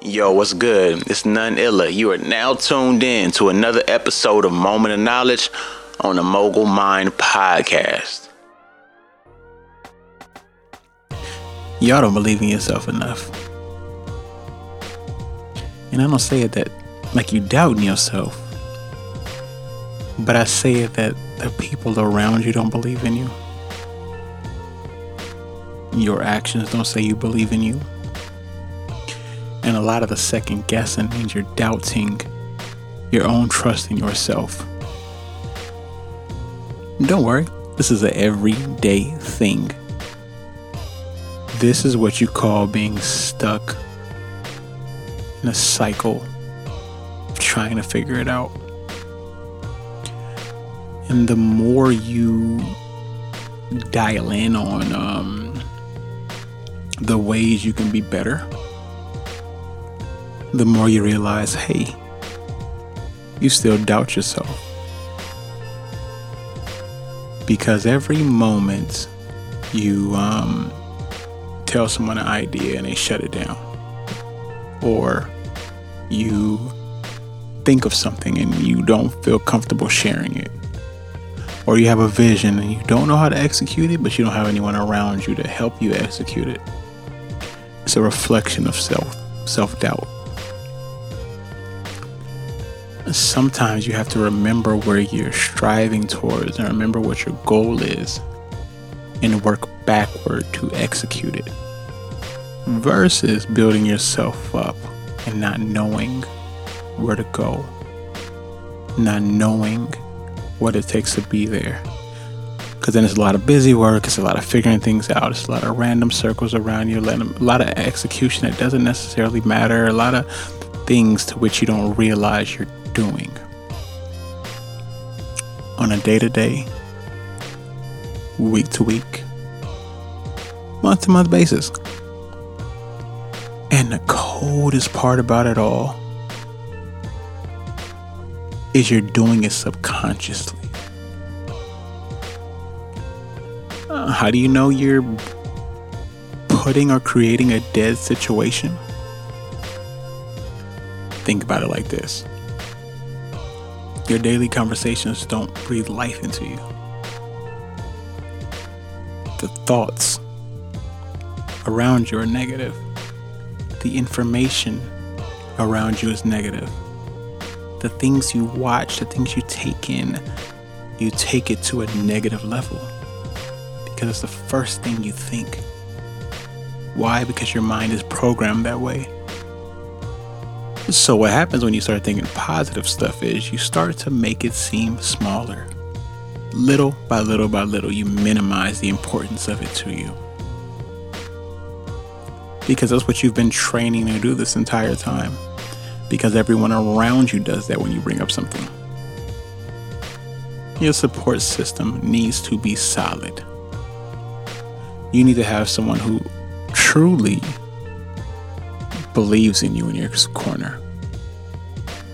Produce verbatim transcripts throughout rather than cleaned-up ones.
Yo, what's good? It's None Illa. You are now tuned in to another episode of Moment of Knowledge on the Mogul Mind Podcast. Y'all don't believe in yourself enough. And I don't say it that like you doubt in yourself, but I say it that the people around you don't believe in you. Your actions don't say you believe in you. And a lot of the second guessing means you're doubting your own trust in yourself. Don't worry, this is an everyday thing. This is what you call being stuck in a cycle of trying to figure it out. And the more you dial in on um, the ways you can be better, the more you realize, hey, you still doubt yourself. Because every moment you um, tell someone an idea and they shut it down, or you think of something and you don't feel comfortable sharing it, or you have a vision and you don't know how to execute it, but you don't have anyone around you to help you execute it, it's a reflection of self, self-doubt. Sometimes you have to remember where you're striving towards and remember what your goal is and work backward to execute it versus building yourself up and not knowing where to go, not knowing what it takes to be there. Because then it's a lot of busy work, it's a lot of figuring things out, it's a lot of random circles around you, a lot of execution that doesn't necessarily matter, a lot of things to which you don't realize you're doing on a day-to-day, week-to-week, month-to-month basis. And the coldest part about it all is you're doing it subconsciously. Uh, how do you know you're putting or creating a dead situation? Think about it like this. Your daily conversations don't breathe life into you. The thoughts around you are negative. The information around you is negative. The things you watch, the things you take in, you take it to a negative level because it's the first thing you think. Why? Because your mind is programmed that way. So what happens when you start thinking positive stuff is you start to make it seem smaller. Little by little by little, you minimize the importance of it to you. Because that's what you've been training to do this entire time. Because everyone around you does that when you bring up something. Your support system needs to be solid. You need to have someone who truly believes in you in your corner.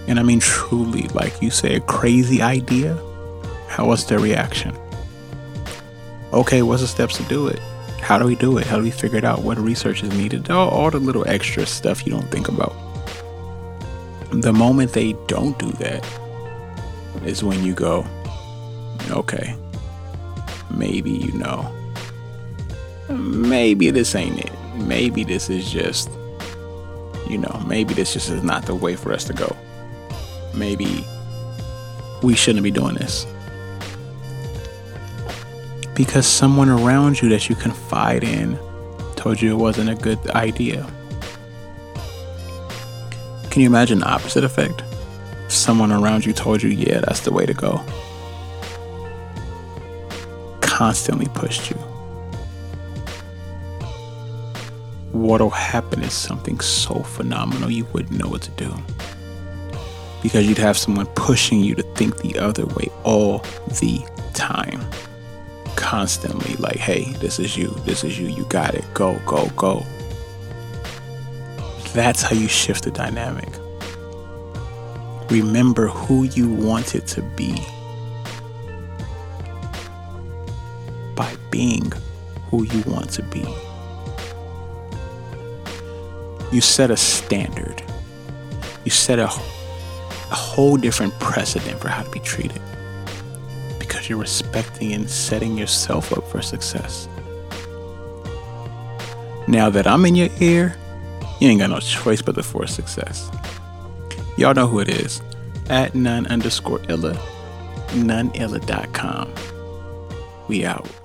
And I mean truly, like you say a crazy idea, how was their reaction? Okay, what's the steps to do it? How do we do it? How do we figure it out? What research is needed? All, all the little extra stuff you don't think about. The moment they don't do that is when you go, okay, maybe you know. Maybe this ain't it. Maybe this is just You know, maybe this just is not the way for us to go. Maybe we shouldn't be doing this. Because someone around you that you confide in told you it wasn't a good idea. Can you imagine the opposite effect? Someone around you told you, yeah, that's the way to go. Constantly pushed you. What'll happen is something so phenomenal you wouldn't know what to do, because you'd have someone pushing you to think the other way all the time, constantly, like, hey, this is you this is you you got it, go go go. That's how you shift the dynamic. Remember who you want it to be by being who you want to be. you set a standard. You set a, a whole different precedent for how to be treated, because you're respecting and setting yourself up for success. Now that I'm in your ear, you ain't got no choice but to force success. Y'all know who it is. At none underscore illa, none illa dot com. We out.